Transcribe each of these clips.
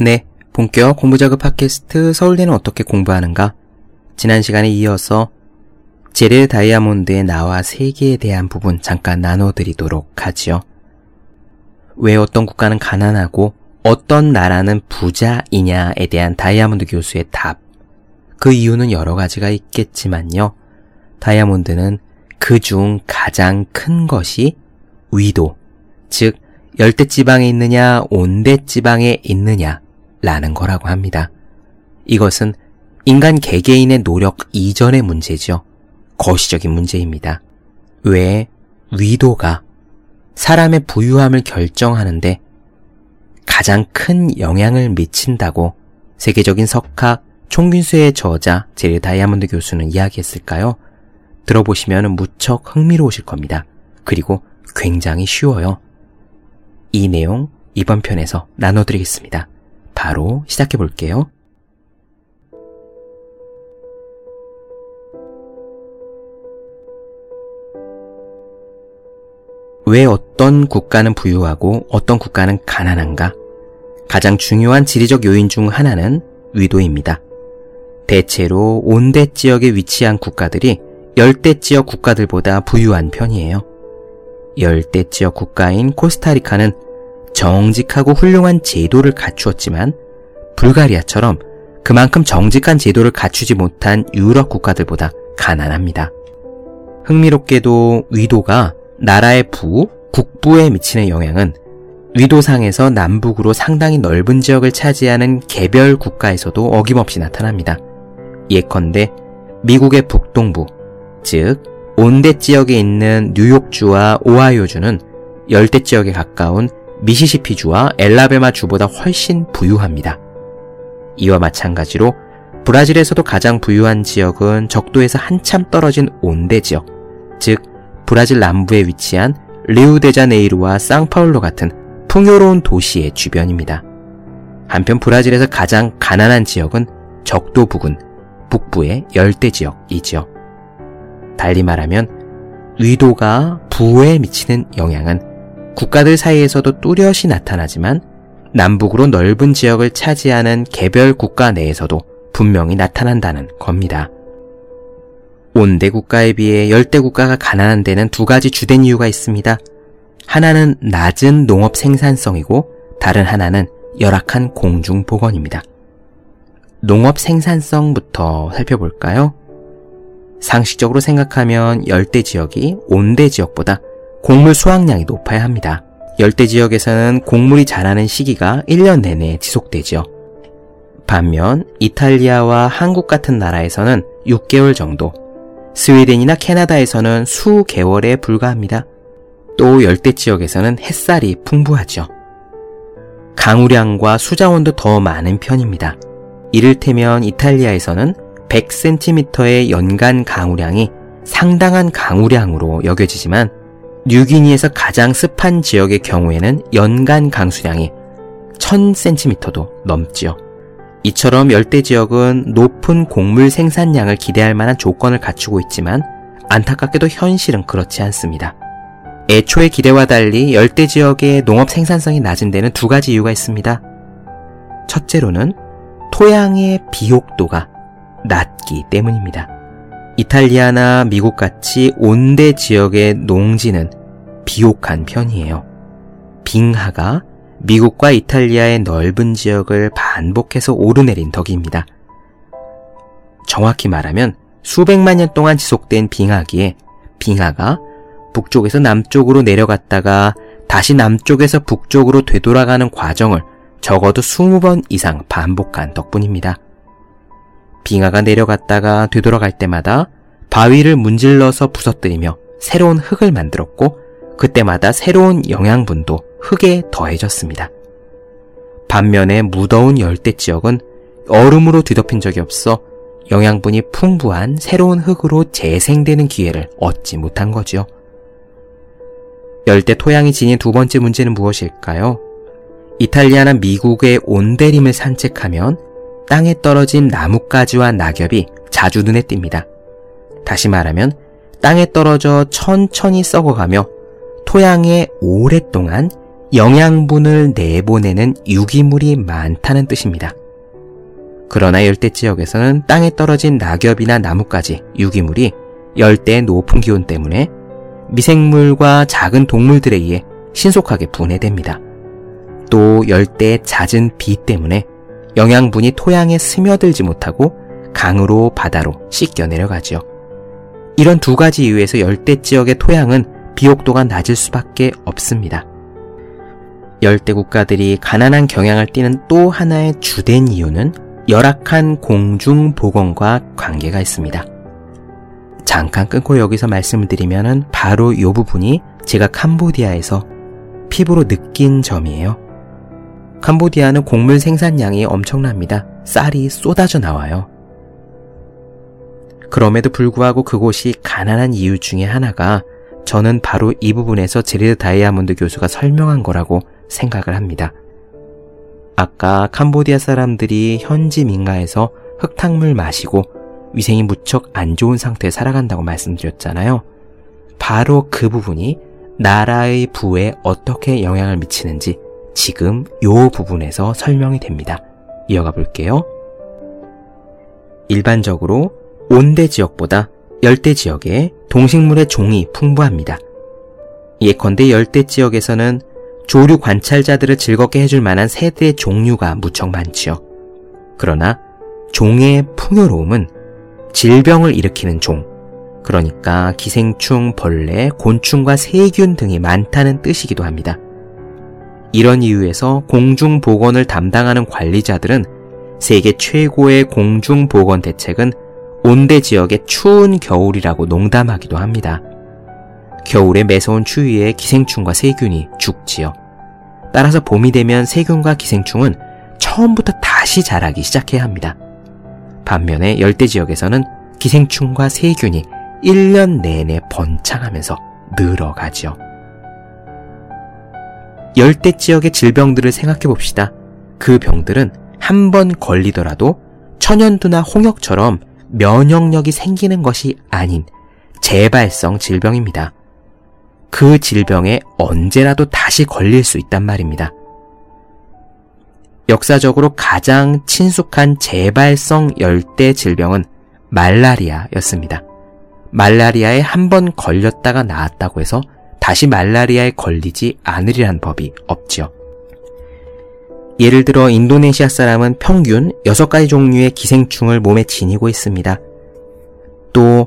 네, 본격 공부작업 팟캐스트 서울대는 어떻게 공부하는가? 지난 시간에 이어서 제레 다이아몬드의 나와 세계에 대한 부분 잠깐 나눠드리도록 하지요. 왜 어떤 국가는 가난하고 어떤 나라는 부자이냐에 대한 다이아몬드 교수의 답. 그 이유는 여러 가지가 있겠지만요. 다이아몬드는 그중 가장 큰 것이 위도, 즉 열대지방에 있느냐 온대지방에 있느냐라는 거라고 합니다. 이것은 인간 개개인의 노력 이전의 문제죠. 거시적인 문제입니다. 왜 위도가 사람의 부유함을 결정하는데 가장 큰 영향을 미친다고 세계적인 석학 총균수의 저자 제레 다이아몬드 교수는 이야기했을까요? 들어보시면 무척 흥미로우실 겁니다. 그리고 굉장히 쉬워요. 이 내용 이번 편에서 나눠드리겠습니다. 바로 시작해 볼게요. 왜 어떤 국가는 부유하고 어떤 국가는 가난한가? 가장 중요한 지리적 요인 중 하나는 위도입니다. 대체로 온대 지역에 위치한 국가들이 열대 지역 국가들보다 부유한 편이에요. 열대 지역 국가인 코스타리카는 정직하고 훌륭한 제도를 갖추었지만 불가리아처럼 그만큼 정직한 제도를 갖추지 못한 유럽 국가들보다 가난합니다. 흥미롭게도 위도가 나라의 북부에 미치는 영향은 위도상에서 남북으로 상당히 넓은 지역을 차지하는 개별 국가에서도 어김없이 나타납니다. 예컨대 미국의 북동부, 즉 온대 지역에 있는 뉴욕주와 오하이오주는 열대 지역에 가까운 미시시피주와 엘라베마주보다 훨씬 부유합니다. 이와 마찬가지로 브라질에서도 가장 부유한 지역은 적도에서 한참 떨어진 온대 지역, 즉 브라질 남부에 위치한 리우데자네이루와 상파울루 같은 풍요로운 도시의 주변입니다. 한편 브라질에서 가장 가난한 지역은 적도 부근, 북부의 열대 지역이지요. 달리 말하면 위도가 부에 미치는 영향은 국가들 사이에서도 뚜렷이 나타나지만 남북으로 넓은 지역을 차지하는 개별 국가 내에서도 분명히 나타난다는 겁니다. 온대 국가에 비해 열대 국가가 가난한 데는 두 가지 주된 이유가 있습니다. 하나는 낮은 농업 생산성이고 다른 하나는 열악한 공중 보건입니다. 농업 생산성부터 살펴볼까요? 상식적으로 생각하면 열대 지역이 온대 지역보다 곡물 수확량이 높아야 합니다. 열대 지역에서는 곡물이 자라는 시기가 1년 내내 지속되죠. 반면 이탈리아와 한국 같은 나라에서는 6개월 정도, 스웨덴이나 캐나다에서는 수개월에 불과합니다. 또 열대 지역에서는 햇살이 풍부하죠. 강우량과 수자원도 더 많은 편입니다. 이를테면 이탈리아에서는 100cm의 연간 강우량이 상당한 강우량으로 여겨지지만 뉴기니에서 가장 습한 지역의 경우에는 연간 강수량이 1000cm도 넘지요. 이처럼 열대 지역은 높은 곡물 생산량을 기대할 만한 조건을 갖추고 있지만 안타깝게도 현실은 그렇지 않습니다. 애초의 기대와 달리 열대 지역의 농업 생산성이 낮은 데는 두 가지 이유가 있습니다. 첫째로는 토양의 비옥도가 낮기 때문입니다. 이탈리아나 미국같이 온대 지역의 농지는 비옥한 편이에요. 빙하가 미국과 이탈리아의 넓은 지역을 반복해서 오르내린 덕입니다. 정확히 말하면 수백만 년 동안 지속된 빙하기에 빙하가 북쪽에서 남쪽으로 내려갔다가 다시 남쪽에서 북쪽으로 되돌아가는 과정을 적어도 20번 이상 반복한 덕분입니다. 빙하가 내려갔다가 되돌아갈 때마다 바위를 문질러서 부서뜨리며 새로운 흙을 만들었고 그때마다 새로운 영양분도 흙에 더해졌습니다. 반면에 무더운 열대 지역은 얼음으로 뒤덮인 적이 없어 영양분이 풍부한 새로운 흙으로 재생되는 기회를 얻지 못한 거죠. 열대 토양이 지닌 두 번째 문제는 무엇일까요? 이탈리아나 미국의 온대림을 산책하면 땅에 떨어진 나뭇가지와 낙엽이 자주 눈에 띕니다. 다시 말하면 땅에 떨어져 천천히 썩어가며 토양에 오랫동안 영양분을 내보내는 유기물이 많다는 뜻입니다. 그러나 열대 지역에서는 땅에 떨어진 낙엽이나 나뭇가지, 유기물이 열대의 높은 기온 때문에 미생물과 작은 동물들에 의해 신속하게 분해됩니다. 또 열대의 잦은 비 때문에 영양분이 토양에 스며들지 못하고 강으로 바다로 씻겨 내려가죠. 이런 두 가지 이유에서 열대 지역의 토양은 비옥도가 낮을 수밖에 없습니다. 열대 국가들이 가난한 경향을 띠는 또 하나의 주된 이유는 열악한 공중보건과 관계가 있습니다. 잠깐 끊고 여기서 말씀을 드리면 바로 이 부분이 제가 캄보디아에서 피부로 느낀 점이에요. 캄보디아는 곡물 생산량이 엄청납니다. 쌀이 쏟아져 나와요. 그럼에도 불구하고 그곳이 가난한 이유 중에 하나가 저는 바로 이 부분에서 제레드 다이아몬드 교수가 설명한 거라고 생각을 합니다. 아까 캄보디아 사람들이 현지 민가에서 흙탕물 마시고 위생이 무척 안 좋은 상태에 살아간다고 말씀드렸잖아요. 바로 그 부분이 나라의 부에 어떻게 영향을 미치는지 지금 요 부분에서 설명이 됩니다. 이어가 볼게요. 일반적으로 온대 지역보다 열대 지역에 동식물의 종이 풍부합니다. 예컨대 열대 지역에서는 조류 관찰자들을 즐겁게 해줄 만한 새들의 종류가 무척 많지요. 그러나 종의 풍요로움은 질병을 일으키는 종, 그러니까 기생충, 벌레, 곤충과 세균 등이 많다는 뜻이기도 합니다. 이런 이유에서 공중보건을 담당하는 관리자들은 세계 최고의 공중보건 대책은 온대 지역의 추운 겨울이라고 농담하기도 합니다. 겨울에 매서운 추위에 기생충과 세균이 죽지요. 따라서 봄이 되면 세균과 기생충은 처음부터 다시 자라기 시작해야 합니다. 반면에 열대 지역에서는 기생충과 세균이 1년 내내 번창하면서 늘어가지요. 열대 지역의 질병들을 생각해 봅시다. 그 병들은 한 번 걸리더라도 천연두나 홍역처럼 면역력이 생기는 것이 아닌 재발성 질병입니다. 그 질병에 언제라도 다시 걸릴 수 있단 말입니다. 역사적으로 가장 친숙한 재발성 열대 질병은 말라리아였습니다. 말라리아에 한 번 걸렸다가 나았다고 해서 다시 말라리아에 걸리지 않으리란 법이 없지요. 예를 들어 인도네시아 사람은 평균 6가지 종류의 기생충을 몸에 지니고 있습니다. 또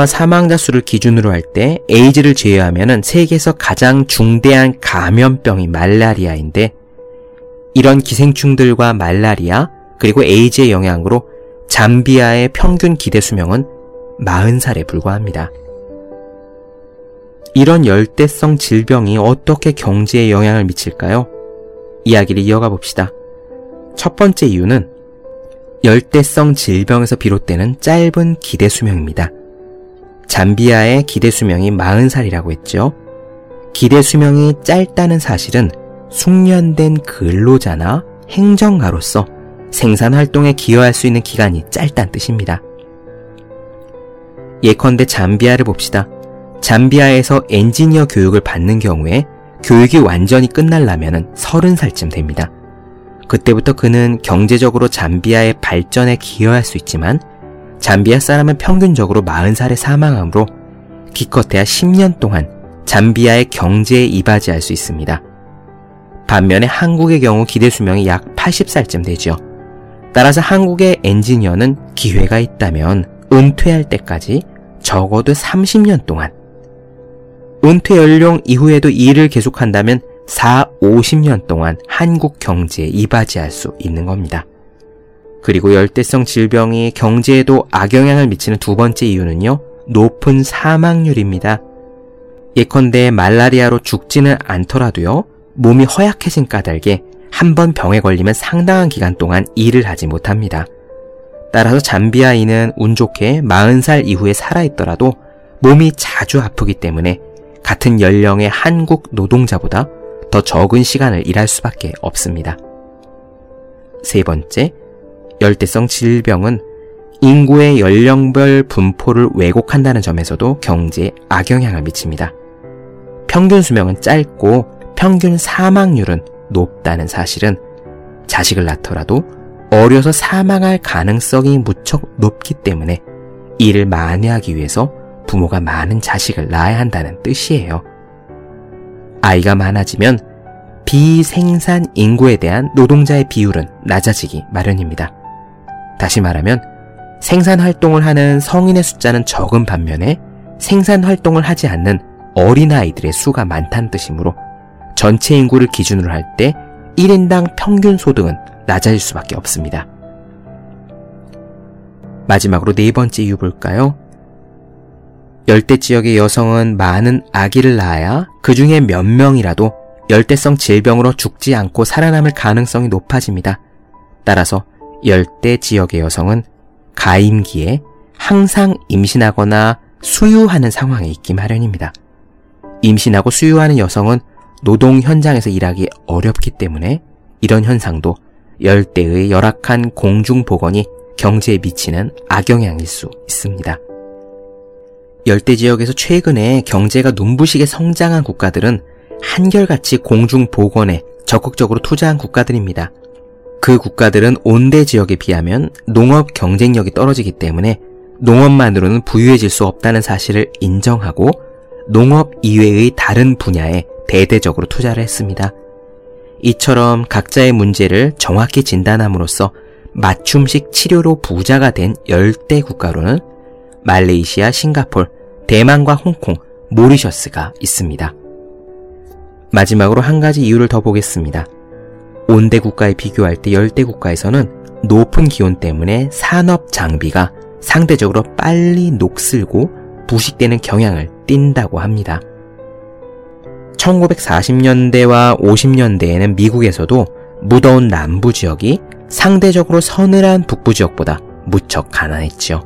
감염자와 사망자 수를 기준으로 할 때 에이즈를 제외하면 세계에서 가장 중대한 감염병이 말라리아인데, 이런 기생충들과 말라리아 그리고 에이즈의 영향으로 잠비아의 평균 기대 수명은 40살에 불과합니다. 이런 열대성 질병이 어떻게 경제에 영향을 미칠까요? 이야기를 이어가 봅시다. 첫 번째 이유는 열대성 질병에서 비롯되는 짧은 기대 수명입니다. 잠비아의 기대 수명이 40살이라고 했죠. 기대 수명이 짧다는 사실은 숙련된 근로자나 행정가로서 생산 활동에 기여할 수 있는 기간이 짧다는 뜻입니다. 예컨대 잠비아를 봅시다. 잠비아에서 엔지니어 교육을 받는 경우에 교육이 완전히 끝나려면 30살쯤 됩니다. 그때부터 그는 경제적으로 잠비아의 발전에 기여할 수 있지만 잠비아 사람은 평균적으로 40살에 사망하므로 기껏해야 10년 동안 잠비아의 경제에 이바지할 수 있습니다. 반면에 한국의 경우 기대 수명이 약 80살쯤 되죠. 따라서 한국의 엔지니어는 기회가 있다면 은퇴할 때까지 적어도 30년 동안, 은퇴 연령 이후에도 일을 계속한다면 40~50년 동안 한국 경제에 이바지할 수 있는 겁니다. 그리고 열대성 질병이 경제에도 악영향을 미치는 두 번째 이유는요, 높은 사망률입니다. 예컨대 말라리아로 죽지는 않더라도요, 몸이 허약해진 까닭에 한 번 병에 걸리면 상당한 기간 동안 일을 하지 못합니다. 따라서 잠비아인은 운 좋게 40살 이후에 살아있더라도 몸이 자주 아프기 때문에 같은 연령의 한국 노동자보다 더 적은 시간을 일할 수밖에 없습니다. 세 번째, 열대성 질병은 인구의 연령별 분포를 왜곡한다는 점에서도 경제에 악영향을 미칩니다. 평균 수명은 짧고 평균 사망률은 높다는 사실은 자식을 낳더라도 어려서 사망할 가능성이 무척 높기 때문에 이를 만회하기 위해서 부모가 많은 자식을 낳아야 한다는 뜻이에요. 아이가 많아지면 비생산 인구에 대한 노동자의 비율은 낮아지기 마련입니다. 다시 말하면 생산활동을 하는 성인의 숫자는 적은 반면에 생산활동을 하지 않는 어린아이들의 수가 많다는 뜻이므로 전체 인구를 기준으로 할 때 1인당 평균 소득은 낮아질 수밖에 없습니다. 마지막으로 네 번째 이유 볼까요? 열대지역의 여성은 많은 아기를 낳아야 그 중에 몇 명이라도 열대성 질병으로 죽지 않고 살아남을 가능성이 높아집니다. 따라서 열대지역의 여성은 가임기에 항상 임신하거나 수유하는 상황에 있기 마련입니다. 임신하고 수유하는 여성은 노동 현장에서 일하기 어렵기 때문에 이런 현상도 열대의 열악한 공중보건이 경제에 미치는 악영향일 수 있습니다. 열대지역에서 최근에 경제가 눈부시게 성장한 국가들은 한결같이 공중보건에 적극적으로 투자한 국가들입니다. 그 국가들은 온대지역에 비하면 농업 경쟁력이 떨어지기 때문에 농업만으로는 부유해질 수 없다는 사실을 인정하고 농업 이외의 다른 분야에 대대적으로 투자를 했습니다. 이처럼 각자의 문제를 정확히 진단함으로써 맞춤식 치료로 부자가 된 열대 국가로는 말레이시아, 싱가폴, 대만과 홍콩, 모리셔스가 있습니다. 마지막으로 한 가지 이유를 더 보겠습니다. 온대 국가에 비교할 때 열대 국가에서는 높은 기온 때문에 산업 장비가 상대적으로 빨리 녹슬고 부식되는 경향을 띈다고 합니다. 1940년대와 50년대에는 미국에서도 무더운 남부 지역이 상대적으로 서늘한 북부 지역보다 무척 가난했지요.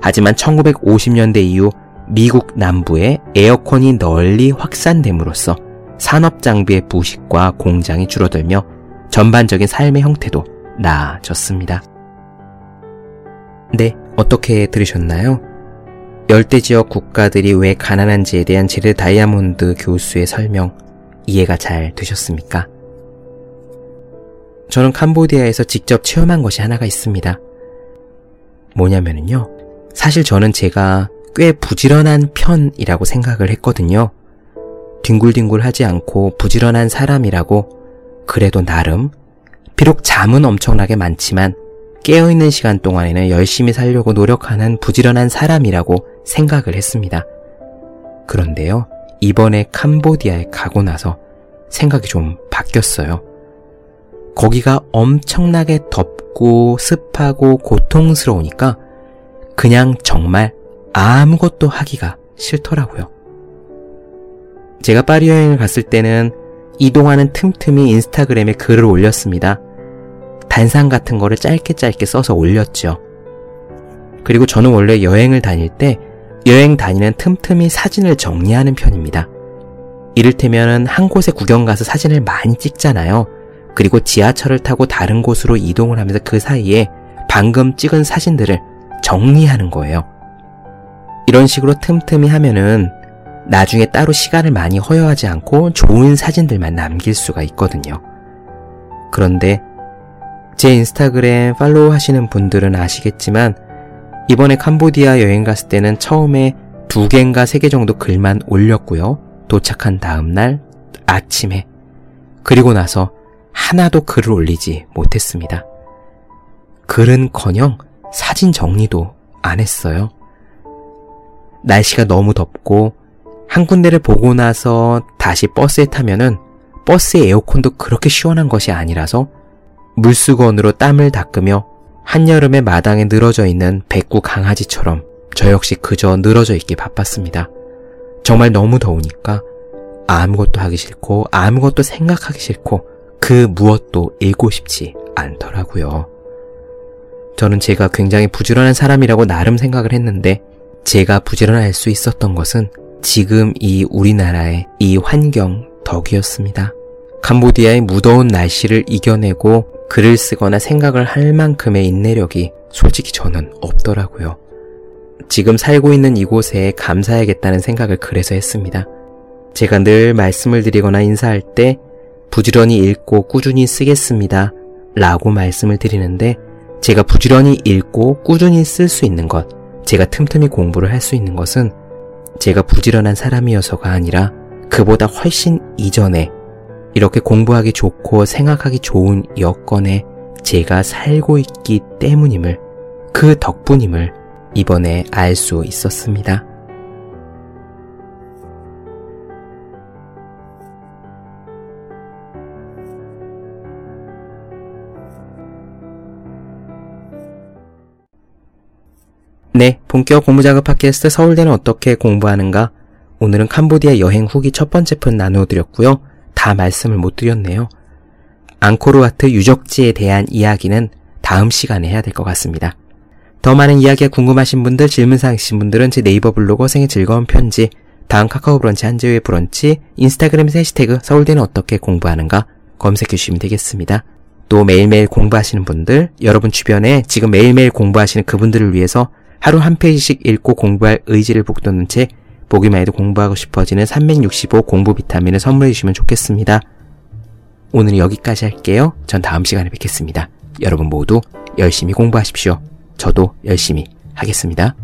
하지만 1950년대 이후 미국 남부에 에어컨이 널리 확산됨으로써 산업 장비의 부식과 공장이 줄어들며 전반적인 삶의 형태도 나아졌습니다. 네, 어떻게 들으셨나요? 열대지역 국가들이 왜 가난한지에 대한 제레 다이아몬드 교수의 설명 이해가 잘 되셨습니까? 저는 캄보디아에서 직접 체험한 것이 하나가 있습니다. 뭐냐면요, 사실 저는 제가 꽤 부지런한 편이라고 생각을 했거든요. 뒹굴뒹굴하지 않고 부지런한 사람이라고. 그래도 나름 비록 잠은 엄청나게 많지만 깨어있는 시간 동안에는 열심히 살려고 노력하는 부지런한 사람이라고 생각을 했습니다. 그런데요, 이번에 캄보디아에 가고 나서 생각이 좀 바뀌었어요. 거기가 엄청나게 덥고 습하고 고통스러우니까 그냥 정말 아무것도 하기가 싫더라고요. 제가 파리 여행을 갔을 때는 이동하는 틈틈이 인스타그램에 글을 올렸습니다. 단상 같은 거를 짧게 써서 올렸죠. 그리고 저는 원래 여행을 다닐 때 여행 다니는 틈틈이 사진을 정리하는 편입니다. 이를테면 한 곳에 구경 가서 사진을 많이 찍잖아요. 그리고 지하철을 타고 다른 곳으로 이동을 하면서 그 사이에 방금 찍은 사진들을 정리하는 거예요. 이런 식으로 틈틈이 하면은 나중에 따로 시간을 많이 허여하지 않고 좋은 사진들만 남길 수가 있거든요. 그런데 제 인스타그램 팔로우 하시는 분들은 아시겠지만 이번에 캄보디아 여행 갔을 때는 처음에 2개인가 3개 정도 글만 올렸고요. 도착한 다음날 아침에 그리고 나서 하나도 글을 올리지 못했습니다. 글은커녕 사진 정리도 안 했어요. 날씨가 너무 덥고 한 군데를 보고 나서 다시 버스에 타면은 버스의 에어컨도 그렇게 시원한 것이 아니라서 물수건으로 땀을 닦으며 한여름의 마당에 늘어져 있는 백구 강아지처럼 저 역시 그저 늘어져 있기 바빴습니다. 정말 너무 더우니까 아무것도 하기 싫고 아무것도 생각하기 싫고 그 무엇도 읽고 싶지 않더라고요. 저는 제가 굉장히 부지런한 사람이라고 나름 생각을 했는데 제가 부지런할 수 있었던 것은 지금 이 우리나라의 이 환경 덕이었습니다. 캄보디아의 무더운 날씨를 이겨내고 글을 쓰거나 생각을 할 만큼의 인내력이 솔직히 저는 없더라고요. 지금 살고 있는 이곳에 감사해야겠다는 생각을 그래서 했습니다. 제가 늘 말씀을 드리거나 인사할 때 부지런히 읽고 꾸준히 쓰겠습니다 라고 말씀을 드리는데, 제가 부지런히 읽고 꾸준히 쓸 수 있는 것, 제가 틈틈이 공부를 할 수 있는 것은 제가 부지런한 사람이어서가 아니라 그보다 훨씬 이전에 이렇게 공부하기 좋고 생각하기 좋은 여건에 제가 살고 있기 때문임을, 그 덕분임을 이번에 알 수 있었습니다. 네, 본격 공부자극 팟캐스트 서울대는 어떻게 공부하는가? 오늘은 캄보디아 여행 후기 첫 번째 편 나누어드렸고요. 다 말씀을 못 드렸네요. 앙코르와트 유적지에 대한 이야기는 다음 시간에 해야 될 것 같습니다. 더 많은 이야기가 궁금하신 분들, 질문사항 있으신 분들은 제 네이버 블로그 허생의 즐거운 편지, 다음 카카오 브런치 한재우의 브런치, 인스타그램 해시태그 서울대는 어떻게 공부하는가 검색해주시면 되겠습니다. 또 매일매일 공부하시는 분들, 여러분 주변에 지금 매일매일 공부하시는 그분들을 위해서 하루 한 페이지씩 읽고 공부할 의지를 북돋는 채 보기만 해도 공부하고 싶어지는 365 공부 비타민을 선물해 주시면 좋겠습니다. 오늘은 여기까지 할게요. 전 다음 시간에 뵙겠습니다. 여러분 모두 열심히 공부하십시오. 저도 열심히 하겠습니다.